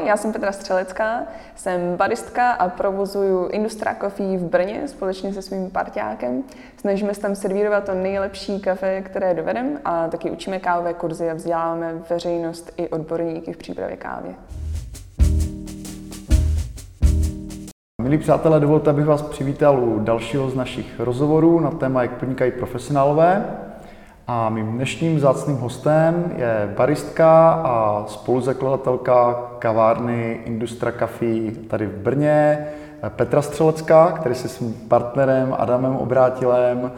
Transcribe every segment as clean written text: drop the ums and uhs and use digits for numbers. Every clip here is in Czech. Ahoj, já jsem Petra Střelecká, jsem baristka a provozuju Industra Coffee v Brně společně se svým parťákem. Snažíme se tam servírovat to nejlepší kafe, které dovedeme, a taky učíme kávové kurzy a vzděláváme veřejnost i odborníky v přípravě kávy. Milí přátelé, dovolte, abych vás přivítal u dalšího z našich rozhovorů na téma, jak podnikají profesionálové. A mým dnešním vzácným hostem je baristka a spoluzakladatelka kavárny Industra Coffee tady v Brně, Petra Střelecká, která se svým partnerem Adamem Obrátilem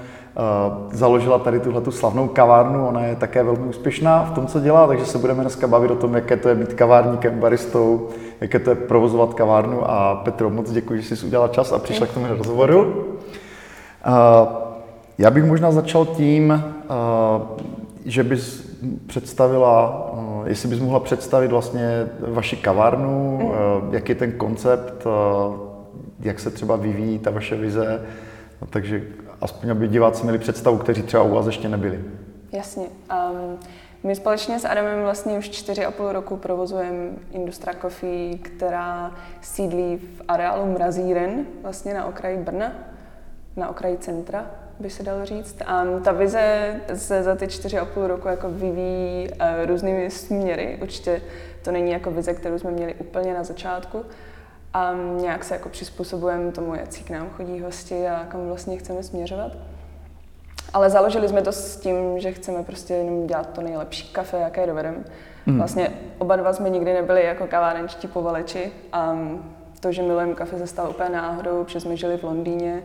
založila tady tuhletu slavnou kavárnu. Ona je také velmi úspěšná v tom, co dělá, takže se budeme dneska bavit o tom, jaké to je být kavárníkem, baristou, jaké to je provozovat kavárnu. A Petro, moc děkuji, že jsi udělala čas a přišla k tomu rozhovoru. Já bych možná začal tím, že bys představila, jestli bys mohla představit vlastně vaši kavárnu, jaký je ten koncept, jak se třeba vyvíjí ta vaše vize, takže aspoň aby diváci měli představu, kteří třeba u vás ještě nebyli. Jasně. My společně s Adamem vlastně už 4,5 roku provozujeme Industra Coffee, která sídlí v areálu Mrazíren, vlastně na okraji Brna, na okraji centra, by se dalo říct. A ta vize se za ty 4,5 roku jako vyvíjí různými směry. Určitě to není jako vize, kterou jsme měli úplně na začátku. A nějak se jako přizpůsobujeme tomu, jak k nám chodí hosti a kam vlastně chceme směřovat. Ale založili jsme to s tím, že chceme prostě jenom dělat to nejlepší kafe, jaké dovedeme. Vlastně oba dva jsme nikdy nebyli jako kavárenčtí povaleči. A to, že milujeme kafe, se stalo úplně náhodou, protože jsme žili v Londýně.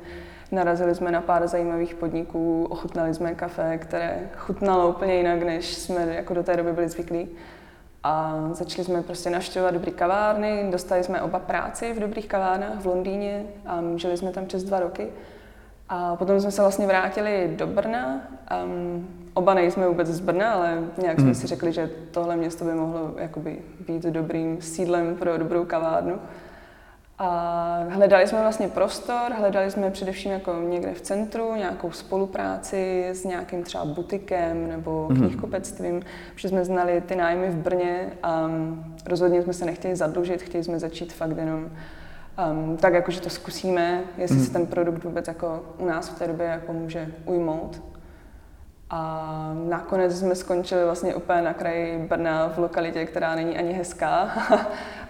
Narazili jsme na pár zajímavých podniků, ochutnali jsme kafe, které chutnalo úplně jinak, než jsme jako do té doby byli zvyklí. A začali jsme prostě navštěvovat dobré kavárny, dostali jsme oba práci v dobrých kavárnách v Londýně a žili jsme tam přes 2 roky. A potom jsme se vlastně vrátili do Brna. Oba nejsme vůbec z Brna, ale nějak jsme si řekli, že tohle město by mohlo jakoby být dobrým sídlem pro dobrou kavárnu. A hledali jsme vlastně prostor, hledali jsme především jako někde v centru nějakou spolupráci s nějakým třeba butikem nebo knihkupectvím, protože jsme znali ty nájmy v Brně a rozhodně jsme se nechtěli zadlužit, chtěli jsme začít fakt jenom tak jako, že to zkusíme, jestli se ten produkt vůbec jako u nás v té době jako může ujmout. A nakonec jsme skončili vlastně úplně na kraji Brna v lokalitě, která není ani hezká,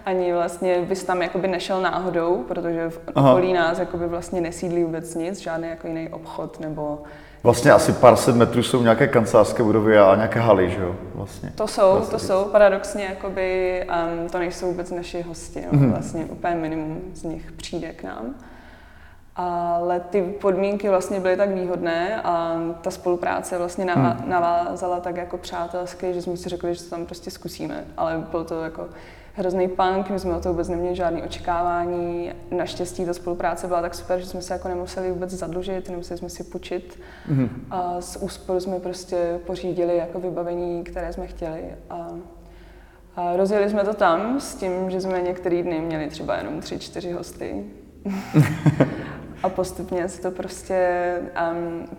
ani vlastně bys tam jakoby nešel náhodou, protože v okolí nás jakoby vlastně nesídlí vůbec nic, žádný jako jiný obchod nebo... Vlastně asi pár set metrů jsou nějaké kancelářské budovy a nějaké haly, že jo? Vlastně. To jsou paradoxně jakoby, to nejsou vůbec naši hosti, no. Vlastně úplně minimum z nich přijde k nám. Ale ty podmínky vlastně byly tak výhodné a ta spolupráce vlastně navázala tak jako přátelsky, že jsme si řekli, že to tam prostě zkusíme, ale bylo to jako hrozný punk, my jsme o to vůbec neměli žádné očekávání. Naštěstí ta spolupráce byla tak super, že jsme se jako nemuseli vůbec zadlužit, nemuseli jsme si půjčit. A z úspor jsme prostě pořídili jako vybavení, které jsme chtěli. A rozjeli jsme to tam s tím, že jsme některý dny měli třeba jenom 3-4 hosty. A postupně se to prostě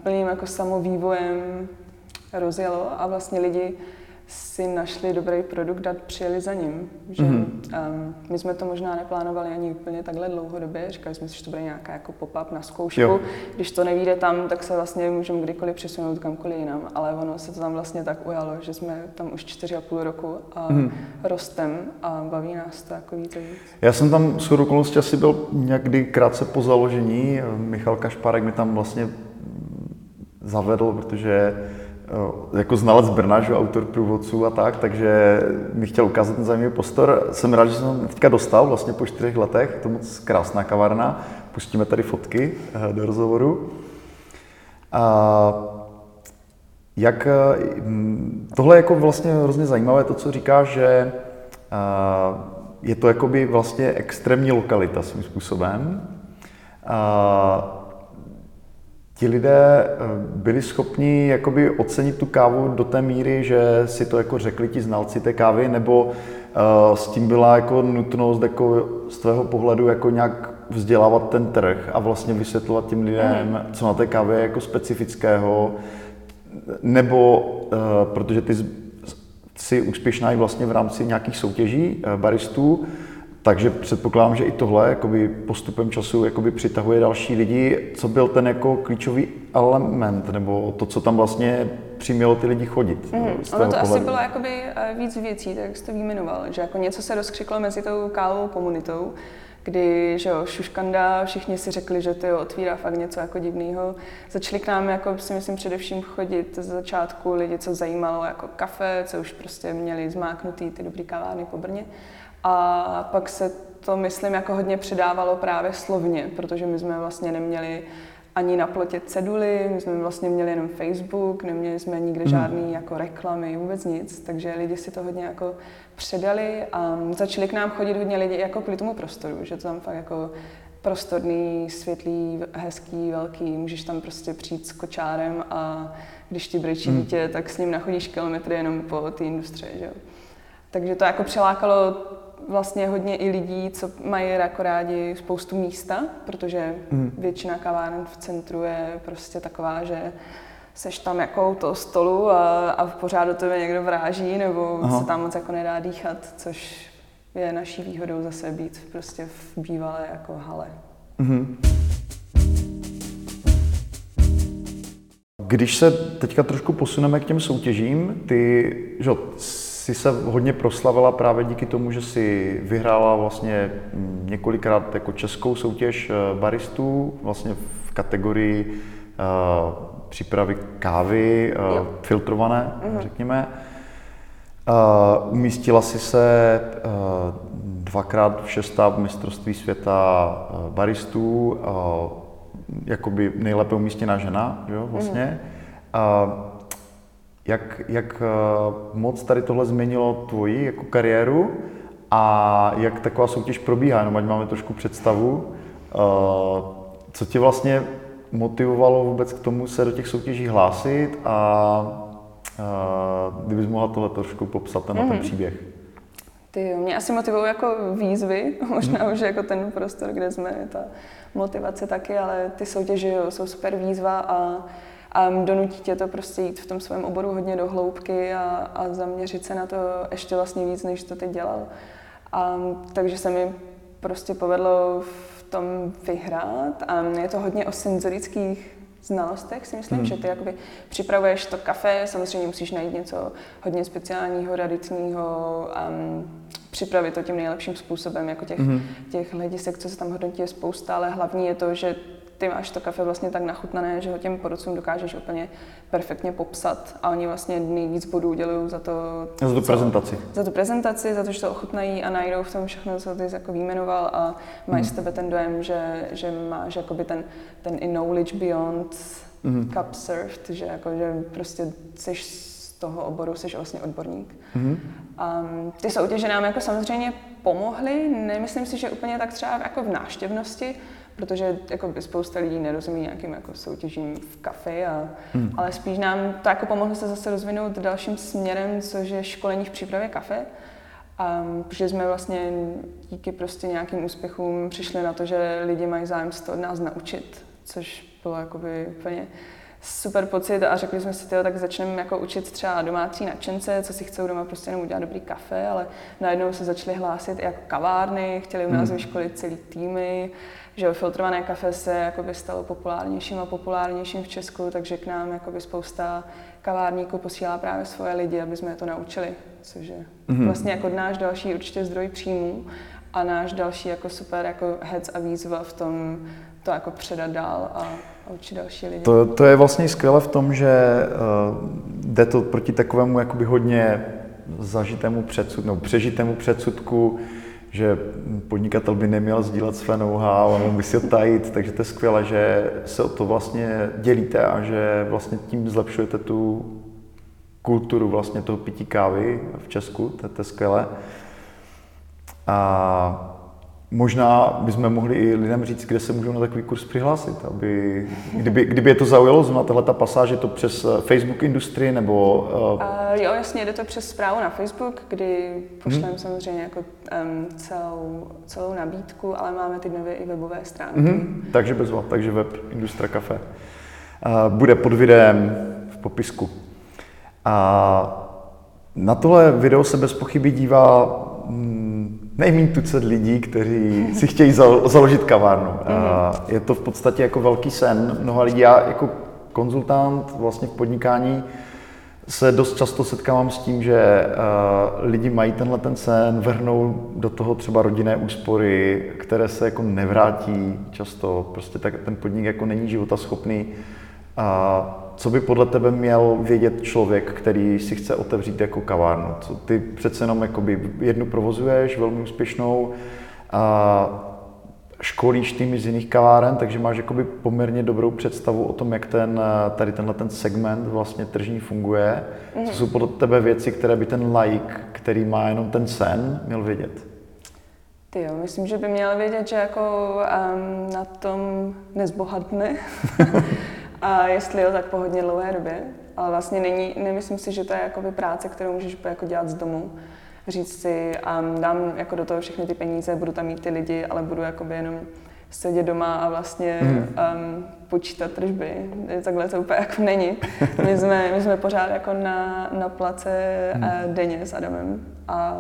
plným jako samovývojem rozjelo a vlastně lidi si našli dobrý produkt a přijeli za ním. Že? My jsme to možná neplánovali ani úplně takhle dlouhodobě, říkali jsme si, že to bude nějaká jako pop-up na zkoušku. Jo. Když to nevyjde tam, tak se vlastně můžeme kdykoliv přesunout kamkoliv jinam, ale ono se to tam vlastně tak ujalo, že jsme tam už 4,5 roku a rostem a baví nás to jako víc. Já jsem tam shodou okolností asi byl někdy krátce po založení, Michal Kašparek mi tam vlastně zavedl, protože jako znalec Brna, že autor průvodců a tak, takže mi chtěl ukázat ten zajímavý prostor. Jsem rád, že jsem teďka dostal vlastně po 4 letech, je to moc krásná kavárna, pustíme tady fotky do rozhovoru. A jak, tohle je jako vlastně hrozně zajímavé, to, co říkáš, že je to jakoby vlastně extrémní lokalita svým způsobem. Ti lidé byli schopni jakoby ocenit tu kávu do té míry, že si to jako řekli ti znalci té kávy, nebo s tím byla jako nutnost jako z tvého pohledu jako nějak vzdělávat ten trh a vlastně vysvětlovat těm lidem, co na té kávě je jako specifického, nebo protože ty si úspěšná i vlastně v rámci nějakých soutěží baristů, takže předpokládám, že i tohle jakoby postupem času jakoby přitahuje další lidi. Co byl ten jako klíčový element, nebo to, co tam vlastně přimělo ty lidi chodit? Ono to asi bylo jakoby víc věcí, tak jsi to vyjmenoval, že jako něco se rozkřiklo mezi tou K.O.O. komunitou, kdy, že jo, šuškanda, všichni si řekli, že to jo, otvírá fakt něco jako divného. Začali k nám, jako si myslím, především chodit z začátku lidi, co zajímalo jako kafe, co už prostě měli zmáknutý ty dobrý kavárny po Brně. A pak se to, myslím, jako hodně předávalo právě slovně, protože my jsme vlastně neměli ani na plotě ceduly, my jsme vlastně měli jenom Facebook, neměli jsme nikde žádný jako reklamy, vůbec nic, takže lidi si to hodně jako předali a začali k nám chodit hodně lidi jako kvůli tomu prostoru, že to tam fakt jako prostorný, světlý, hezký, velký, můžeš tam prostě přijít s kočárem a když ti brečí dítě, tak s ním nachodíš kilometry jenom po té industře, že jo. Takže to jako přilákalo vlastně hodně i lidí, co mají jako rádi spoustu místa, protože většina kaváren v centru je prostě taková, že seš tam jako u toho stolu a pořád do tebe někdo vráží, nebo se tam moc jako nedá dýchat, což je naší výhodou zase být prostě v bývalé jako hale. Když se teďka trošku posuneme k těm soutěžím, ty, že jsi se hodně proslavila právě díky tomu, že jsi vyhrála vlastně několikrát jako českou soutěž baristů, vlastně v kategorii přípravy kávy, filtrované, řekněme. Umístila jsi se dvakrát v šestá mistrovství světa baristů, jakoby nejlépe umístěná žena, jo, vlastně. Jak moc tady tohle změnilo tvoji jako kariéru a jak taková soutěž probíhá, jenom ať máme trošku představu. Co tě vlastně motivovalo vůbec k tomu se do těch soutěží hlásit a kdybys mohla tohle trošku popsat ten příběh. Ty, mě asi motivují jako výzvy, možná už jako ten prostor, kde jsme, ta motivace taky, ale ty soutěže jsou super výzva a donutí tě to prostě jít v tom svém oboru hodně do hloubky a zaměřit se na to ještě vlastně víc, než to teď dělal. Takže se mi prostě povedlo v tom vyhrát a je to hodně o senzorických znalostech, si myslím, že ty jakoby připravuješ to kafe, samozřejmě musíš najít něco hodně speciálního, raditního a připravit to tím nejlepším způsobem, jako těch hledisek, co se tam hodnotí, je spousta, ale hlavní je to, že ty máš to kafe vlastně tak nachutnané, že ho těm porodcům dokážeš úplně perfektně popsat a oni vlastně nejvíc bodů udělují za to... Za tu prezentaci. Za tu prezentaci, za to, že to ochutnají a najdou v tom všechno, co ty jako vyjmenoval a mají z tebe ten dojem, že máš jakoby ten i knowledge beyond cup served, že, jako, že prostě seš z toho oboru, seš vlastně odborník. Ty soutěže nám jako samozřejmě pomohly, nemyslím si, že úplně tak třeba jako v návštěvnosti, protože jako spousta lidí nerozumí nějakým jako soutěžím v kafe, ale spíš nám to jako pomohlo se zase rozvinout dalším směrem, což je školení v přípravě kafe. Protože jsme vlastně díky prostě nějakým úspěchům přišli na to, že lidi mají zájem se to od nás naučit, což bylo jakoby úplně super pocit a řekli jsme si, tak začneme jako učit třeba domácí nadšence, co si chcou doma prostě jenom udělat dobrý kafe, ale najednou se začaly hlásit jako kavárny, chtěli u nás vyškolit celý týmy, že filtrované kafe se stalo populárnějším a populárnějším v Česku, takže k nám spousta kavárníků posílá právě svoje lidi, aby jsme to naučili, což je vlastně jako náš další určitě zdroj příjmů a náš další jako super jako hec a výzva v tom to jako předat dál a učit další lidi. To je vlastně skvělé v tom, že jde to proti takovému jakoby hodně zažitému předsudku, nebo přežitému předsudku, že podnikatel by neměl sdílet své know-how, on by si ho tajit, takže to je skvělé, že se o to vlastně dělíte a že vlastně tím zlepšujete tu kulturu vlastně toho pití kávy v Česku, to je skvělé. A možná bychom mohli i lidem říct, kde se můžou na takový kurz přihlásit, aby, kdyby je to zaujalo, zrovna tahleta pasáž, je to přes Facebook Industry nebo... Jo, jasně, jde to přes zprávu na Facebook, kdy pošlem samozřejmě jako celou nabídku, ale máme ty nové i webové stránky. Takže bezva, takže web Industra Coffee bude pod videem v popisku. Na tohle video se bez pochyby dívá nejméně tucet lidí, kteří si chtějí založit kavárnu. Je to v podstatě jako velký sen mnoha lidí. Já jako konzultant vlastně v podnikání se dost často setkávám s tím, že lidi mají tenhle ten sen, vrhnou do toho třeba rodinné úspory, které se jako nevrátí často, prostě tak ten podnik jako není životaschopný. Co by podle tebe měl vědět člověk, který si chce otevřít jako kavárnu? Co ty přece jenom jakoby jednu provozuješ, velmi úspěšnou, školíš týmy z jiných kaváren, takže máš jakoby poměrně dobrou představu o tom, jak tenhle ten segment vlastně tržní funguje. Co jsou podle tebe věci, které by ten laik, který má jenom ten sen, měl vědět? Jo, myslím, že by měl vědět, že jako na tom nezbohatne. A jestli jo, tak po hodně dlouhé době. Ale vlastně nemyslím si, že to je jakoby práce, kterou můžeš jako dělat z domu. Říct si, dám jako do toho všechny ty peníze, budu tam mít ty lidi, ale budu jakoby jenom sedět doma a vlastně počítat tržby. Takhle to úplně jako není. My jsme pořád jako na place denně s Adamem. A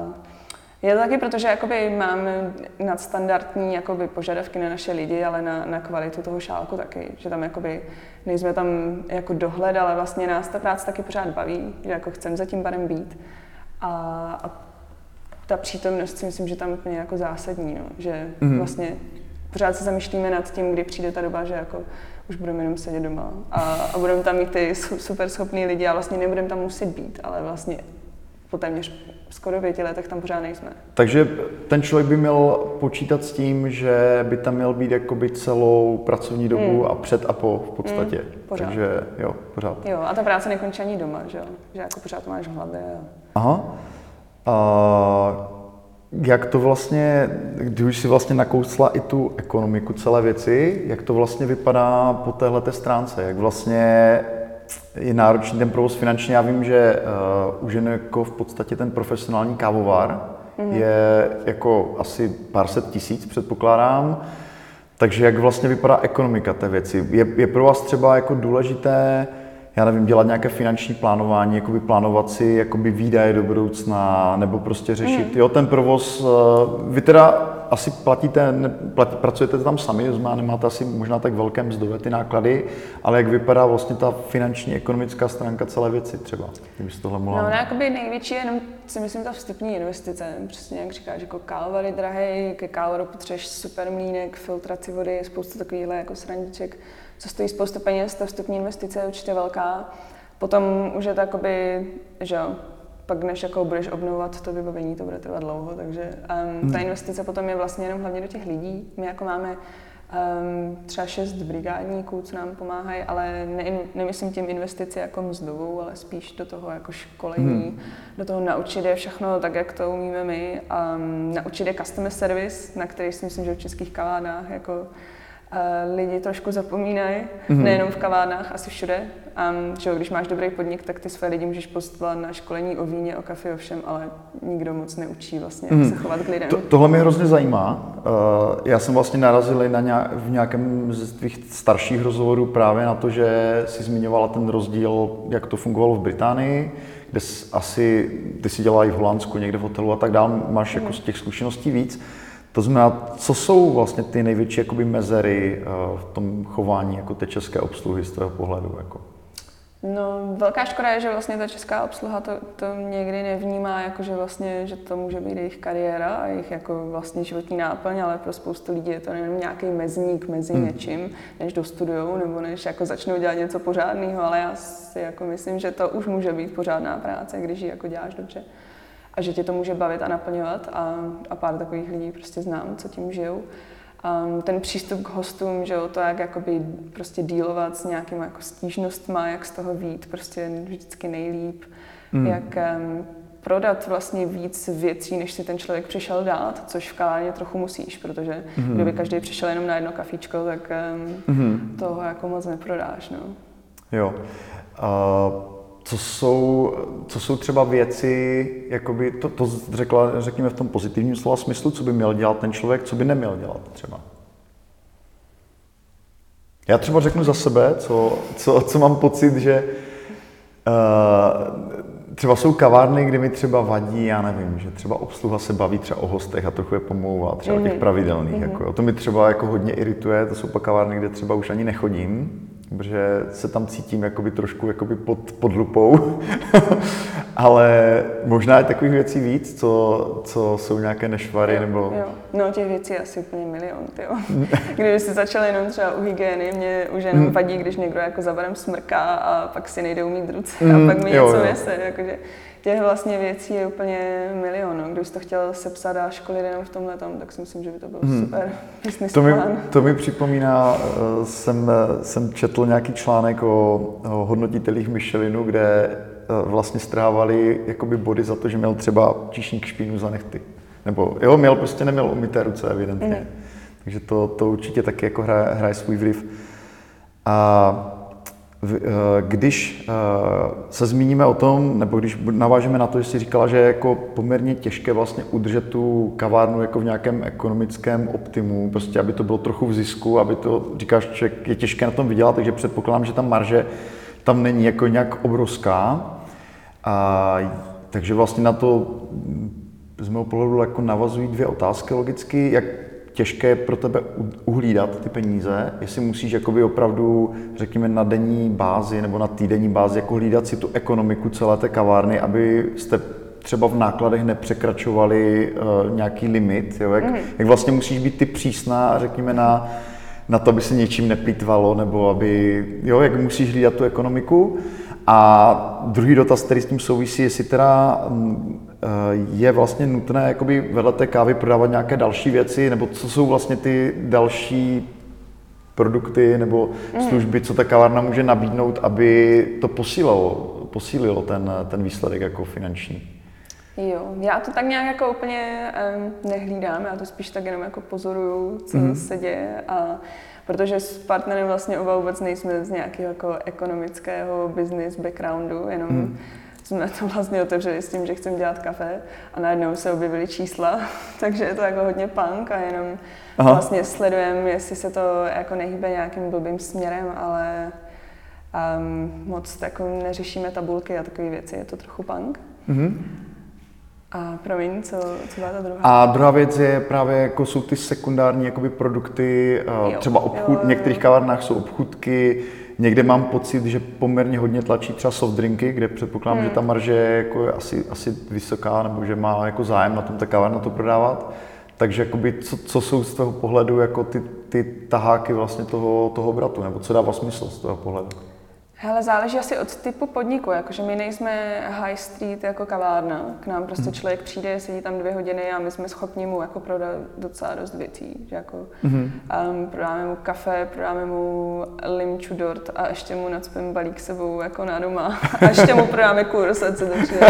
je to taky, protože jakoby máme nadstandardní jakoby požadavky na naše lidi, ale na kvalitu toho šálku taky, že tam jakoby nejsme tam jako dohled, ale vlastně nás ta práce taky pořád baví, že jako chceme za tím barem být. A ta přítomnost si myslím, že tam je jako zásadní, no, že vlastně pořád se zamýšlíme nad tím, kdy přijde ta doba, že jako už budeme jenom sedět doma a budeme tam mít ty super schopný lidi a vlastně nebudeme tam muset být, ale vlastně po téměř skoro 5 letech tam pořád nejsme. Takže ten člověk by měl počítat s tím, že by tam měl být jakoby celou pracovní dobu a před a po v podstatě. Pořád. Takže jo, pořád. Jo, a ta práce nekončí ani doma, že jo? Že jako pořád to máš v hlavě. A... Aha. Jak to vlastně, když už si vlastně nakousla i tu ekonomiku celé věci, jak to vlastně vypadá po téhleté stránce? Jak vlastně je náročný ten provoz finančně? Já vím, že už jen jako v podstatě ten profesionální kávovar je jako asi pár set tisíc, předpokládám. Takže jak vlastně vypadá ekonomika té věci? Je pro vás třeba jako důležité, já nevím, dělat nějaké finanční plánování, jakoby plánovat si jakoby výdaje do budoucna, nebo prostě řešit, jo, ten provoz, vy teda asi pracujete tam sami, nemáte asi možná tak velké mzdové ty náklady, ale jak vypadá vlastně ta finanční, ekonomická stránka celé věci třeba, kdyby se tohle mohla... No, jakoby největší je jenom, si myslím, ta vstupní investice, přesně jak říkáš, jako kávovar je drahej, ke kávovaru potřebuješ super mlýnek, filtraci vody, spoustu takovýchhle jako srandiček, co stojí spoustu peněz, ta vstupní investice je určitě velká. Potom už je to jakoby, že jo, pak než jako budeš obnovovat to vybavení, to bude trvat dlouho, takže ta investice potom je vlastně jenom hlavně do těch lidí. My jako máme třeba 6 brigádníků, co nám pomáhají, ale nemyslím tím investici jako mzdovou, ale spíš do toho jako školení, do toho naučit je všechno tak, jak to umíme my. Naučit je customer service, na který si myslím, že v českých kavárnách jako lidi trošku zapomínají, nejenom v kavárnách, asi všude. Že když máš dobrý podnik, tak ty své lidi můžeš poslat na školení o víně, o kafi, o všem, ale nikdo moc neučí vlastně, jak se chovat k lidem. Tohle mě hrozně zajímá. Já jsem vlastně narazil v nějakém z tvých starších rozhovorů právě na to, že jsi zmiňovala ten rozdíl, jak to fungovalo v Británii, kde asi ty si dělala i v Holandsku, někde v hotelu a tak dál, máš jako z těch zkušeností víc. To znamená, co jsou vlastně ty největší jakoby mezery v tom chování jako té české obsluhy z tvého pohledu? Jako? No, velká škoda je, že vlastně ta česká obsluha to někdy nevnímá, jako že vlastně, že to může být jejich kariéra a jejich jako vlastně životní náplň, ale pro spoustu lidí je to jenom nějaký mezník mezi něčím, než dostudujou nebo než jako začnou dělat něco pořádného, ale já si jako myslím, že to už může být pořádná práce, když ji jako děláš dobře. A že tě to může bavit a naplňovat a pár takových lidí prostě znám, co tím žijou. Ten přístup k hostům, že jo, to jak jakoby prostě dealovat s nějakýma jako stížnostma, jak z toho vyjít prostě vždycky nejlíp, jak prodat vlastně víc věcí, než si ten člověk přišel dát, což v kavárně trochu musíš, protože kdyby každý přišel jenom na jedno kafíčko, tak toho jako moc neprodáš, no. Jo. Co jsou třeba věci, jakoby, to řekněme v tom pozitivním slova smyslu, co by měl dělat ten člověk, co by neměl dělat třeba? Já třeba řeknu za sebe, co mám pocit, že Třeba jsou kavárny, kde mi třeba vadí, já nevím, že třeba obsluha se baví třeba o hostech a trochu je pomlouvá, třeba těch pravidelných. Jako. To mi třeba jako hodně irituje, to jsou pak kavárny, kde třeba už ani nechodím, protože se tam cítím jakoby trošku jakoby pod lupou. Ale možná i takových věcí víc, co jsou nějaké nešvary, jo, nebo... Jo. No těch věcí asi úplně milion, tyjo. Když jsi začal jenom třeba u hygieny, mě už jenom vadí, když někdo jako za barem smrká a pak si nejde umýt ruce a pak mi něco nese, jakože... Těch vlastně věcí je úplně milion. No. Kdybych to chtěl sepsat a školit jenom v tomhletom, tak si myslím, že by to byl super business plán. To mi připomíná, jsem četl nějaký článek o hodnotitelích Michelinu, kde vlastně strávali jakoby body za to, že měl třeba číšník špínu za nechty. Nebo jo, neměl umyté ruce evidentně. Takže to určitě taky jako hraje svůj vliv. A když se zmíníme o tom, nebo když navážeme na to, že jsi říkala, že je jako poměrně těžké vlastně udržet tu kavárnu jako v nějakém ekonomickém optimu, prostě aby to bylo trochu v zisku, aby to, říkáš, že je těžké na tom vydělat, takže předpokládám, že ta marže tam není jako nějak obrovská. A takže vlastně na to z mého pohledu jako navazují dvě otázky logicky, jak těžké je pro tebe uhlídat ty peníze, jestli musíš jakoby opravdu, řekněme, na denní bázi nebo na týdenní bázi jako hlídat si tu ekonomiku celé té kavárny, aby jste třeba v nákladech nepřekračovali nějaký limit, jo? Jak vlastně musíš být ty přísná, řekněme, na to, aby se něčím neplýtvalo, nebo aby, jo, jak musíš hlídat tu ekonomiku. A druhý dotaz, který s tím souvisí, jestli teda je vlastně nutné jakoby vedle té kávy prodávat nějaké další věci, nebo co jsou vlastně ty další produkty nebo služby, co ta kavárna může nabídnout, aby to posílilo ten výsledek jako finanční. Jo, já to tak nějak jako úplně nehlídám, já to spíš tak jenom jako pozoruju, co se děje, a protože s partnerem vlastně oba vůbec nejsme z nějakého jako ekonomického business backgroundu, jenom jsme to vlastně otevřeli s tím, že chceme dělat kafe, a najednou se objevily čísla, takže je to jako hodně punk a jenom vlastně sledujeme, jestli se to jako nehýbe nějakým blbým směrem, ale moc jako neřešíme tabulky a takové věci, je to trochu punk. A promiň, co byla ta druhá? A druhá věc je právě, jako jsou ty sekundární jakoby produkty, třeba obchůd, v některých kavárnách jsou obchůdky, někde mám pocit, že poměrně hodně tlačí třeba softdrinky, kde předpokládám, že ta marže je jako asi vysoká, nebo že má jako zájem na tom ta kavárna to prodávat. Takže jakoby, co jsou z toho pohledu jako ty taháky vlastně toho obratu, nebo co dává smysl z toho pohledu? Hele, záleží asi od typu podniku, jakože my nejsme high street jako kavárna, k nám prostě člověk přijde, sedí tam 2 hodiny a my jsme schopni mu jako prodat docela dost věcí, že jako prodáme mu kafe, prodáme mu limču dort a ještě mu nacpeme balík sebou jako na doma a ještě mu prodáme kurz, ať se to přijde.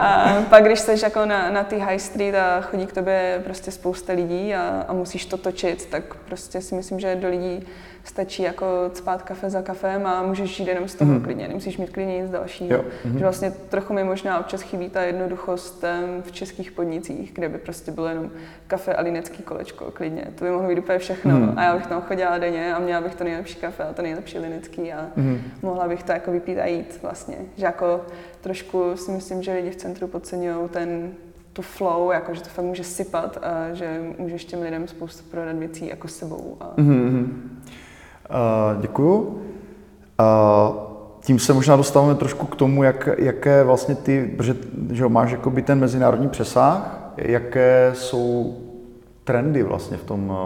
A pak, když jsi jako na ty high street a chodí k tobě prostě spousta lidí a musíš to točit, tak prostě si myslím, že do lidí stačí jako cpát kafe za kafem a můžeš žít jenom z toho klidně, nemusíš mít klidně nic dalšího. Že vlastně trochu mi možná občas chybí ta jednoduchost v českých podnicích, kde by prostě bylo jenom kafe a linecký kolečko klidně. To by mohlo být úplně všechno a já bych tam chodila denně a měla bych to nejlepší kafe a to nejlepší linecký a mohla bych to jako vypít a jít vlastně. Že jako trošku si myslím, že lidi v centru podceňují tu flow, jako že to fakt může sypat a že můžeš těm lidem spoustu prodat věcí jako sebou. A... děkuju. Tím se možná dostáváme trošku k tomu, jaké vlastně ty, že máš jakoby ten mezinárodní přesah, jaké jsou trendy vlastně v tom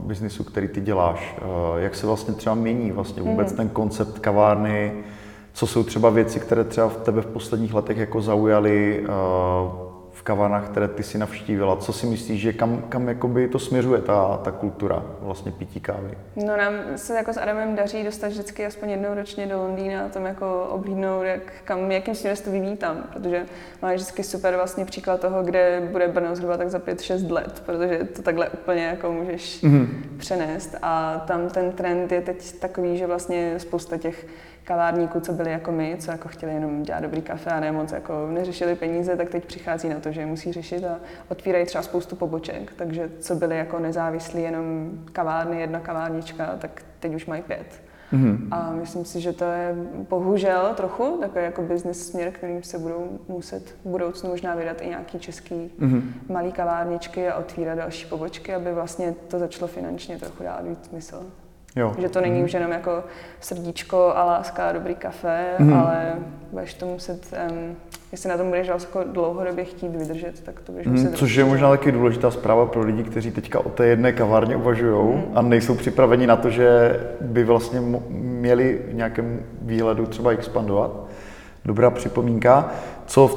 biznisu, který ty děláš, jak se vlastně třeba mění vlastně vůbec ten koncept kavárny, co jsou třeba věci, které třeba v tebe v posledních letech jako zaujaly v kavárnách, které ty si navštívila. Co si myslíš, že kam jakoby to směřuje ta kultura vlastně pití kávy? No, nám se jako s Adamem daří dostat vždycky aspoň jednou ročně do Londýna a tam jako oblídnout, jakým směrem se to vyvíjí tam, protože máš vždycky super vlastně příklad toho, kde bude Brno zhruba tak za 5-6 let, protože to takhle úplně jako můžeš přenést, a tam ten trend je teď takový, že vlastně spousta těch kavárníků, co byli jako my, co jako chtěli jenom dělat dobrý kafe a ne moc jako neřešili peníze, tak teď přichází na to, že je musí řešit, a otvírají třeba spoustu poboček, takže co byli jako nezávislí jenom kavárny, jedna kavárnička, tak teď už mají 5. Mm-hmm. A myslím si, že to je bohužel trochu takový jako business směr, kterým se budou muset v budoucnu možná vydat i nějaký český malý kavárničky a otvírat další pobočky, aby vlastně to začalo finančně trochu dát víc smysl. Jo. Že to není už jenom jako srdíčko a láska a dobrý kafe, ale budeš to muset, jestli na tom budeš jako dlouhodobě chtít vydržet, tak to budeš muset... Což je možná taky důležitá zpráva pro lidi, kteří teďka o té jedné kavárně uvažujou a nejsou připraveni na to, že by vlastně měli v nějakém výhledu třeba expandovat. Dobrá připomínka. Co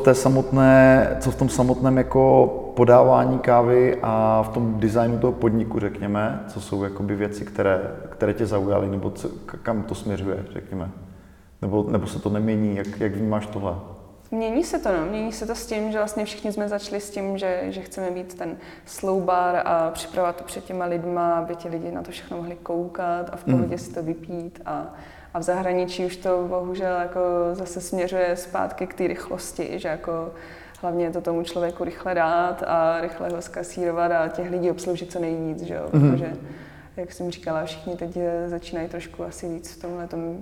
v tom samotném jako podávání kávy a v tom designu toho podniku, řekněme, co jsou jakoby věci, které tě zaujaly, nebo co, kam to směřuje, řekněme? Nebo se to nemění, jak vnímáš tohle? Mění se to, no. Mění se to s tím, že vlastně všichni jsme začali s tím, že chceme být ten slow bar a připravovat to před těma lidma, aby ti lidi na to všechno mohli koukat a v pohodě si to vypít a v zahraničí už to bohužel jako zase směřuje zpátky k té rychlosti, že jako hlavně to tomu člověku rychle dát a rychle ho zkasírovat a těch lidí obsloužit co nejvíc, že jo, protože jak jsem říkala, všichni teď začínají trošku asi víc v tomhletom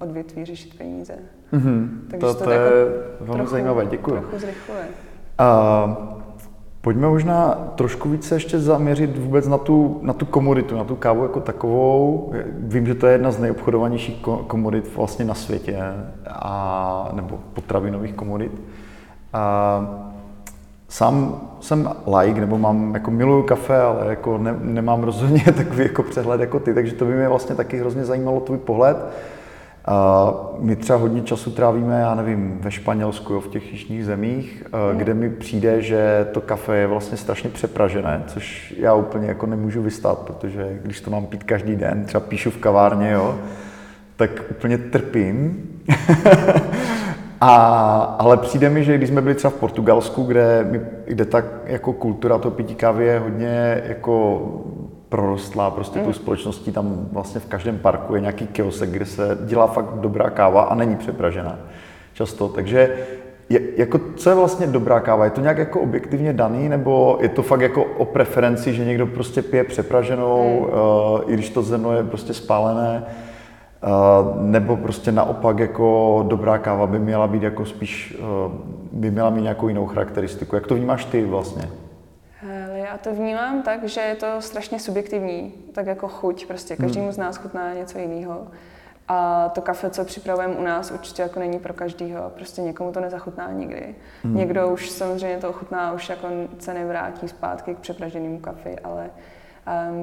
odvětví řešit peníze. Takže to je velmi jako zajímavé, děkuji. Trochu zrychluje. Pojďme možná trošku více ještě zaměřit vůbec na tu komoditu, na tu kávu jako takovou. Vím, že to je jedna z nejobchodovanějších komodit vlastně na světě, nebo potravinových komodit. Sám jsem like, nebo mám, jako miluju kafe, ale jako nemám rozhodně takový jako přehled jako ty, takže to by mě vlastně taky hrozně zajímalo tvůj pohled. My třeba hodně času trávíme, já nevím, ve Španělsku, jo, v těch jižních zemích, kde mi přijde, že to kafe je vlastně strašně přepražené, což já úplně jako nemůžu vystát, protože když to mám pít každý den, třeba píšu v kavárně, jo, tak úplně trpím. Ale přijde mi, že když jsme byli třeba v Portugalsku, kde ta jako kultura toho pití kávy je hodně jako prorostlá prostě tou společností, tam vlastně v každém parku je nějaký kiosek, kde se dělá fakt dobrá káva a není přepražená často, takže jako, co je vlastně dobrá káva? Je to nějak jako objektivně daný, nebo je to fakt jako o preferenci, že někdo prostě pije přepraženou, i když to zrno je prostě spálené, nebo prostě naopak jako dobrá káva by měla být jako spíš, by měla mít nějakou jinou charakteristiku. Jak to vnímáš ty vlastně? Já to vnímám tak, že je to strašně subjektivní, tak jako chuť, prostě každému z nás chutná něco jiného. A to kafe, co připravujeme u nás, určitě jako není pro každýho, prostě někomu to nezachutná nikdy. Někdo už samozřejmě to ochutná, už jako se nevrátí zpátky k přepraženému kafi, ale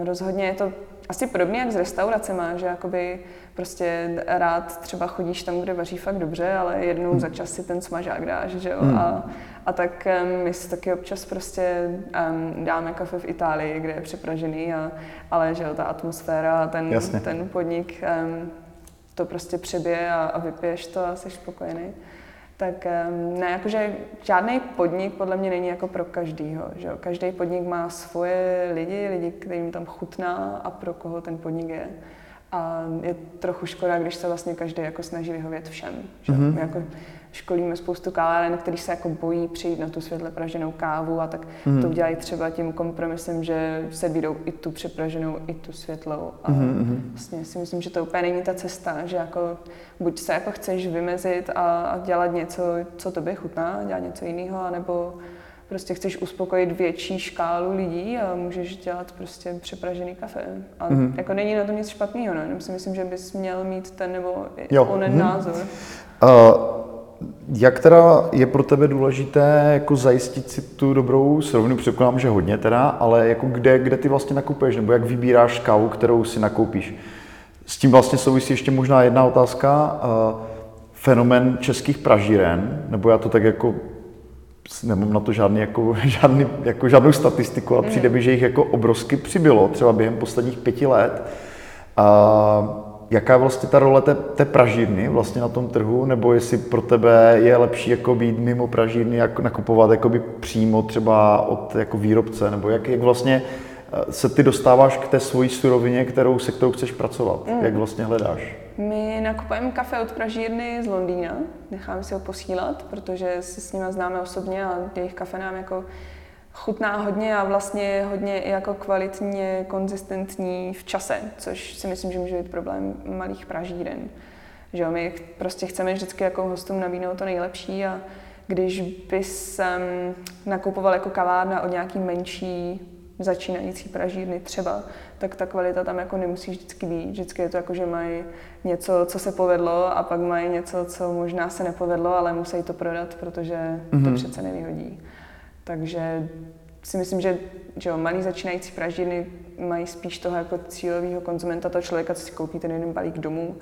rozhodně je to asi podobně jak s restauracema, že jakoby prostě rád třeba chodíš tam, kde vaří fakt dobře, ale jednou za čas si ten smažák dáš, že jo. A tak my si taky občas prostě dáme kafe v Itálii, kde je přepražený, ale že jo, ta atmosféra a ten podnik to prostě přebije a vypiješ to a jsi spokojený. Tak ne, jakože žádný podnik podle mě není jako pro každýho, že jo? Každý podnik má svoje lidi, kterým tam chutná a pro koho ten podnik je. A je trochu škoda, když se vlastně každý jako snaží vyhovět všem, že jo? My jako školíme spoustu kaváren, který se jako bojí přijít na tu světle praženou kávu a tak to udělají třeba tím kompromisem, že se servírou i tu přepraženou, i tu světlou. A vlastně si myslím, že to úplně není ta cesta, že jako buď se jako chceš vymezit a dělat něco, co tobě chutná, dělat něco jiného, anebo prostě chceš uspokojit větší škálu lidí a můžeš dělat prostě přepražený kafe. A jako není na tom nic špatného, no, jenom si myslím, že bys měl mít ten nebo onen názor. Jak teda je pro tebe důležité jako zajistit si tu dobrou srovnu, předpokládám, že hodně teda, ale jako kde ty vlastně nakupuješ, nebo jak vybíráš kávu, kterou si nakoupíš? S tím vlastně souvisí ještě možná jedna otázka, fenomén českých pražíren, nebo já to tak jako nemám na to žádnou statistiku, ale přijde mi, že jich jako obrovsky přibylo, třeba během posledních 5 let. Jaká je vlastně ta role té pražírny vlastně na tom trhu, nebo jestli pro tebe je lepší jako být mimo pražírny, jako nakupovat jakoby přímo třeba od jako výrobce, nebo jak vlastně se ty dostáváš k té svojí surovině, se kterou chceš pracovat, jak vlastně hledáš? My nakupujeme kafe od pražírny z Londýna, necháme si ho posílat, protože se s nimi známe osobně a jejich kafe nám jako chutná hodně a vlastně je hodně jako kvalitně konzistentní v čase, což si myslím, že může být problém malých pražíren. Že jo, my prostě chceme vždycky jako hostům nabídnout to nejlepší a když bys nakupoval jako kavárna od nějaký menší začínající pražírny třeba, tak ta kvalita tam jako nemusí vždycky být. Vždycky je to jako, že mají něco, co se povedlo a pak mají něco, co možná se nepovedlo, ale musí to prodat, protože to přece nevyhodí. Takže si myslím, že malí začínající pražírny mají spíš toho jako cílového konzumenta, toho člověka, co si koupí ten jeden balík domů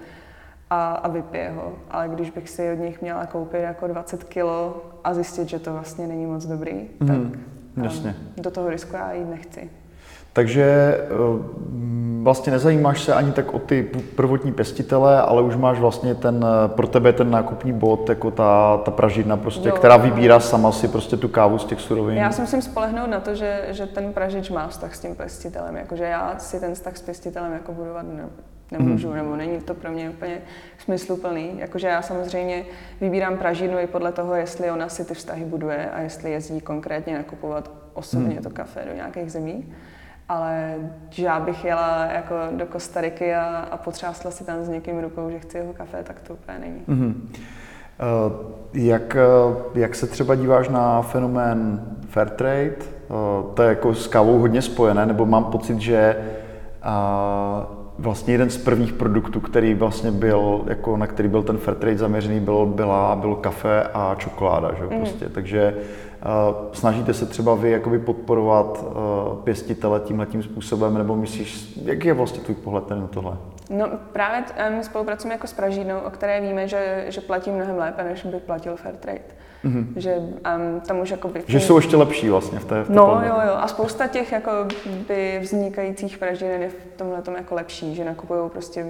a vypije ho. Ale když bych si od nich měla koupit jako 20 kilo a zjistit, že to vlastně není moc dobrý, tak do toho risku já jít nechci. Takže vlastně nezajímáš se ani tak o ty prvotní pěstitele, ale už máš vlastně ten, pro tebe ten nákupní bod, jako ta pražírna prostě, jo, která vybírá sama si prostě tu kávu z těch surovin. Já si musím spolehnout na to, že ten pražič má vztah s tím pěstitelem, jakože já si ten vztah s pěstitelem jako budovat nemůžu, nebo není to pro mě úplně smysluplný. Jakože já samozřejmě vybírám pražírnu i podle toho, jestli ona si ty vztahy buduje a jestli jezdí konkrétně nakupovat osobně to kafe do nějakých zemí. Ale že já bych jela jako do Kostariky a potřásla si tam s někým rukou, že chci jeho kafe, tak to úplně není. Jak se třeba díváš na fenomén Fairtrade? To je jako s kávou hodně spojené, nebo mám pocit, že vlastně jeden z prvních produktů, který vlastně byl, jako na který byl ten Fairtrade zaměřený, bylo kafe a čokoláda, že prostě. Takže snažíte se třeba vy jakoby podporovat pěstitele tímhletím způsobem, nebo myslíš, jaký je vlastně tvůj pohled na tohle? No právě my spolupracujeme jako s pražírnou, o které víme, že platí mnohem lépe, než by platil Fairtrade. Že tam už jako by... Že jsou ještě lepší vlastně v té No jo, a spousta těch jako by vznikajících pražíren je v tomhletom jako lepší, že nakupují prostě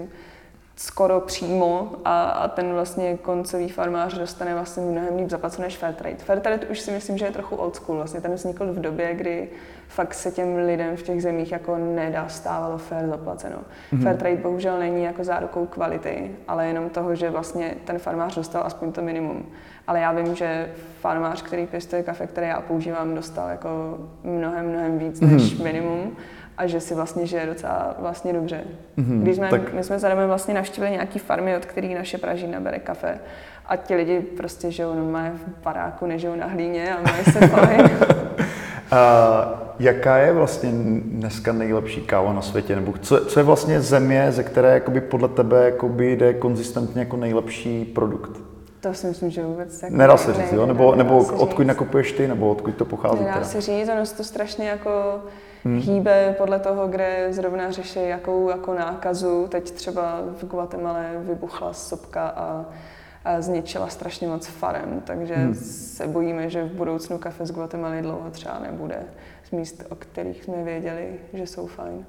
skoro přímo a ten vlastně koncový farmář dostane vlastně mnohem líp zaplacený než Fairtrade. Fairtrade už si myslím, že je trochu old school, vlastně ten vznikl v době, kdy fakt se těm lidem v těch zemích jako nedostávalo fair zaplaceno. Fairtrade bohužel není jako zárukou kvality, ale jenom toho, že vlastně ten farmář dostal aspoň to minimum. Ale já vím, že farmář, který pěstuje kafe, které já používám, dostal jako mnohem víc než minimum. A že si vlastně žije docela vlastně dobře. Když my jsme za domem vlastně navštívili nějaký farmy, od kterých naše pražírna bere kafe. A ti lidi prostě žijou normálně v baráku, nežijou na hlíně a mají se fajn. Jaká je vlastně dneska nejlepší káva na světě? Nebo co je vlastně země, ze které jakoby podle tebe jakoby jde konzistentně jako nejlepší produkt? To si myslím, že vůbec jako nedá se říct, jo? Nebo odkud nakupuješ ty, nebo odkud to pochází? Nedá se říct, ono to strašně jako hýbe podle toho, kde zrovna řeší jakou jako nákazu. Teď třeba v Guatemala vybuchla sopka a zničila strašně moc farem, takže se bojíme, že v budoucnu kafe z Guatemaly dlouho třeba nebude. Z míst, o kterých jsme věděli, že jsou fajn.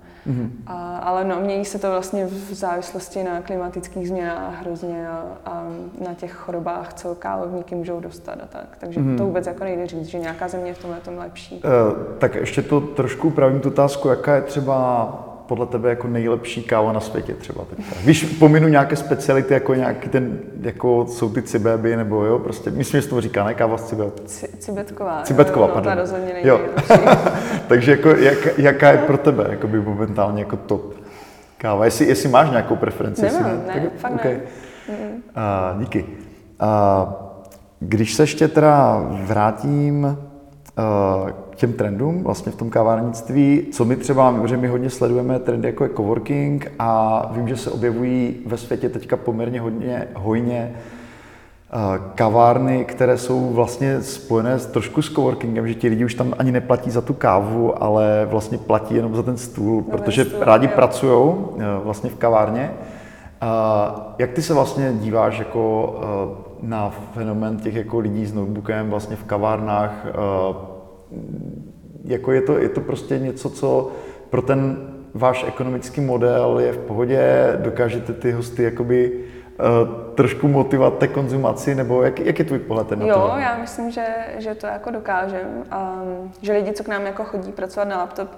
Ale mění se to vlastně v závislosti na klimatických změnách hrozně a na těch chorobách, co kávovníky můžou dostat a tak. Takže to vůbec jako nejde říct, že nějaká země je v tomhle tom lepší. Tak ještě to trošku upravím tu otázku, jaká je třeba podle tebe jako nejlepší káva na světě třeba teďka. Víš, pominu nějaké speciality, jako nějaký ten, jako jsou ty cibéby, nebo jo, prostě, myslím, že to říká, ne? Káva z cibeb. Cibetková, pardon. Ta rozhodně nejlepší. Takže jako, jaká je pro tebe jakoby momentálně jako top káva? Jestli máš nějakou preferenci? Nemám, fakt ne. Díky. Když se ještě teda vrátím k těm trendům vlastně v tom kávárnictví, co my třeba, protože my hodně sledujeme trendy jako je coworking a vím, že se objevují ve světě teďka poměrně hojně kavárny, které jsou vlastně spojené trošku s coworkingem, že ti lidi už tam ani neplatí za tu kávu, ale vlastně platí jenom za ten stůl, protože rádi pracují vlastně v kavárně. Jak ty se vlastně díváš jako na fenomén těch jako lidí s notebookem vlastně v kavárnách? Jako je to prostě něco, co pro ten váš ekonomický model je v pohodě? Dokážete ty hosty jakoby trošku motivovat té konzumaci, nebo jak je tvůj pohled na to? Jo, já myslím, že to jako dokážem. Že lidi, co k nám jako chodí pracovat na laptop,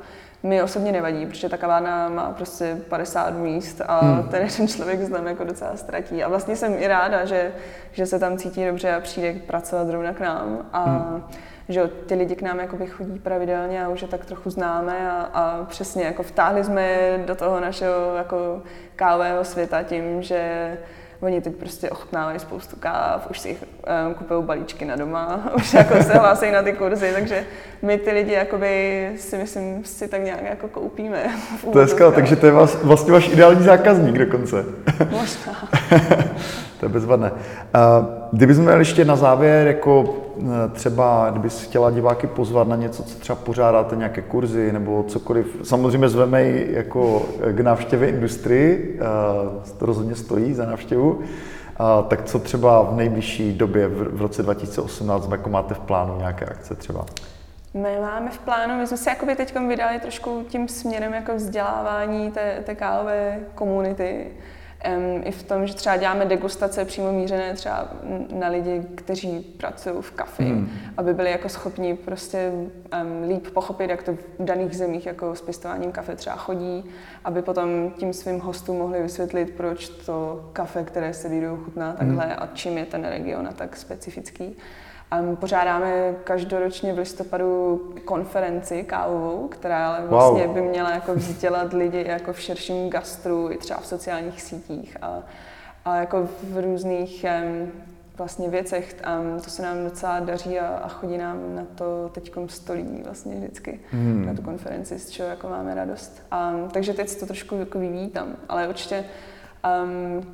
mi osobně nevadí, protože ta kavárna má prostě 50 míst a ten jeden člověk se tam jako docela ztratí. A vlastně jsem i ráda, že se tam cítí dobře a přijde pracovat zrovna k nám. že ty lidi k nám jakoby chodí pravidelně a už je tak trochu známe a přesně jako vtáhli jsme je do toho našeho jako kávového světa tím, že oni teď prostě ochutnávají spoustu káv, už si jich kupují balíčky na doma, už jako se hlásejí na ty kurzy, takže my ty lidi jakoby si myslím si tak nějak jako koupíme. To je skvělé, takže to je vlastně váš ideální zákazník dokonce. Možná. To je bezvadné. Kdybychom měli ještě na závěr, jako třeba, kdybys chtěla diváky pozvat na něco, co třeba pořádáte, nějaké kurzy nebo cokoliv. Samozřejmě zveme ji jako k návštěvě Industrii, to rozhodně stojí za návštěvu. Tak co třeba v nejbližší době, v roce 2018, jako máte v plánu nějaké akce třeba? My máme v plánu, my jsme se jakoby teď vydali trošku tím směrem jako vzdělávání té kávové komunity. I v tom, že třeba děláme degustace přímo mířené třeba na lidi, kteří pracují v kafi, aby byli jako schopni prostě líp pochopit, jak to v daných zemích jako s pěstováním kafe třeba chodí, aby potom tím svým hostům mohli vysvětlit, proč to kafe, které se lidou chutná takhle a čím je ten region a tak specifický. Pořádáme každoročně v listopadu konferenci kávovou, která ale vlastně by měla jako vzdělat lidi jako v širším gastru i třeba v sociálních sítích a jako v různých vlastně věcech. To se nám docela daří a chodí nám na to teďkom 100 lidí vlastně vždycky na tu konferenci, z čeho jako máme radost. Takže teď to trošku jako vyvíjí tam, ale určitě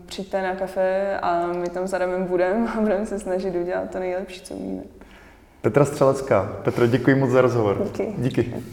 přijďte na kafe a my tam s Adamem budeme a budeme se snažit udělat to nejlepší, co umíme. Petra Střelecká. Petro, děkuji moc za rozhovor. Díky.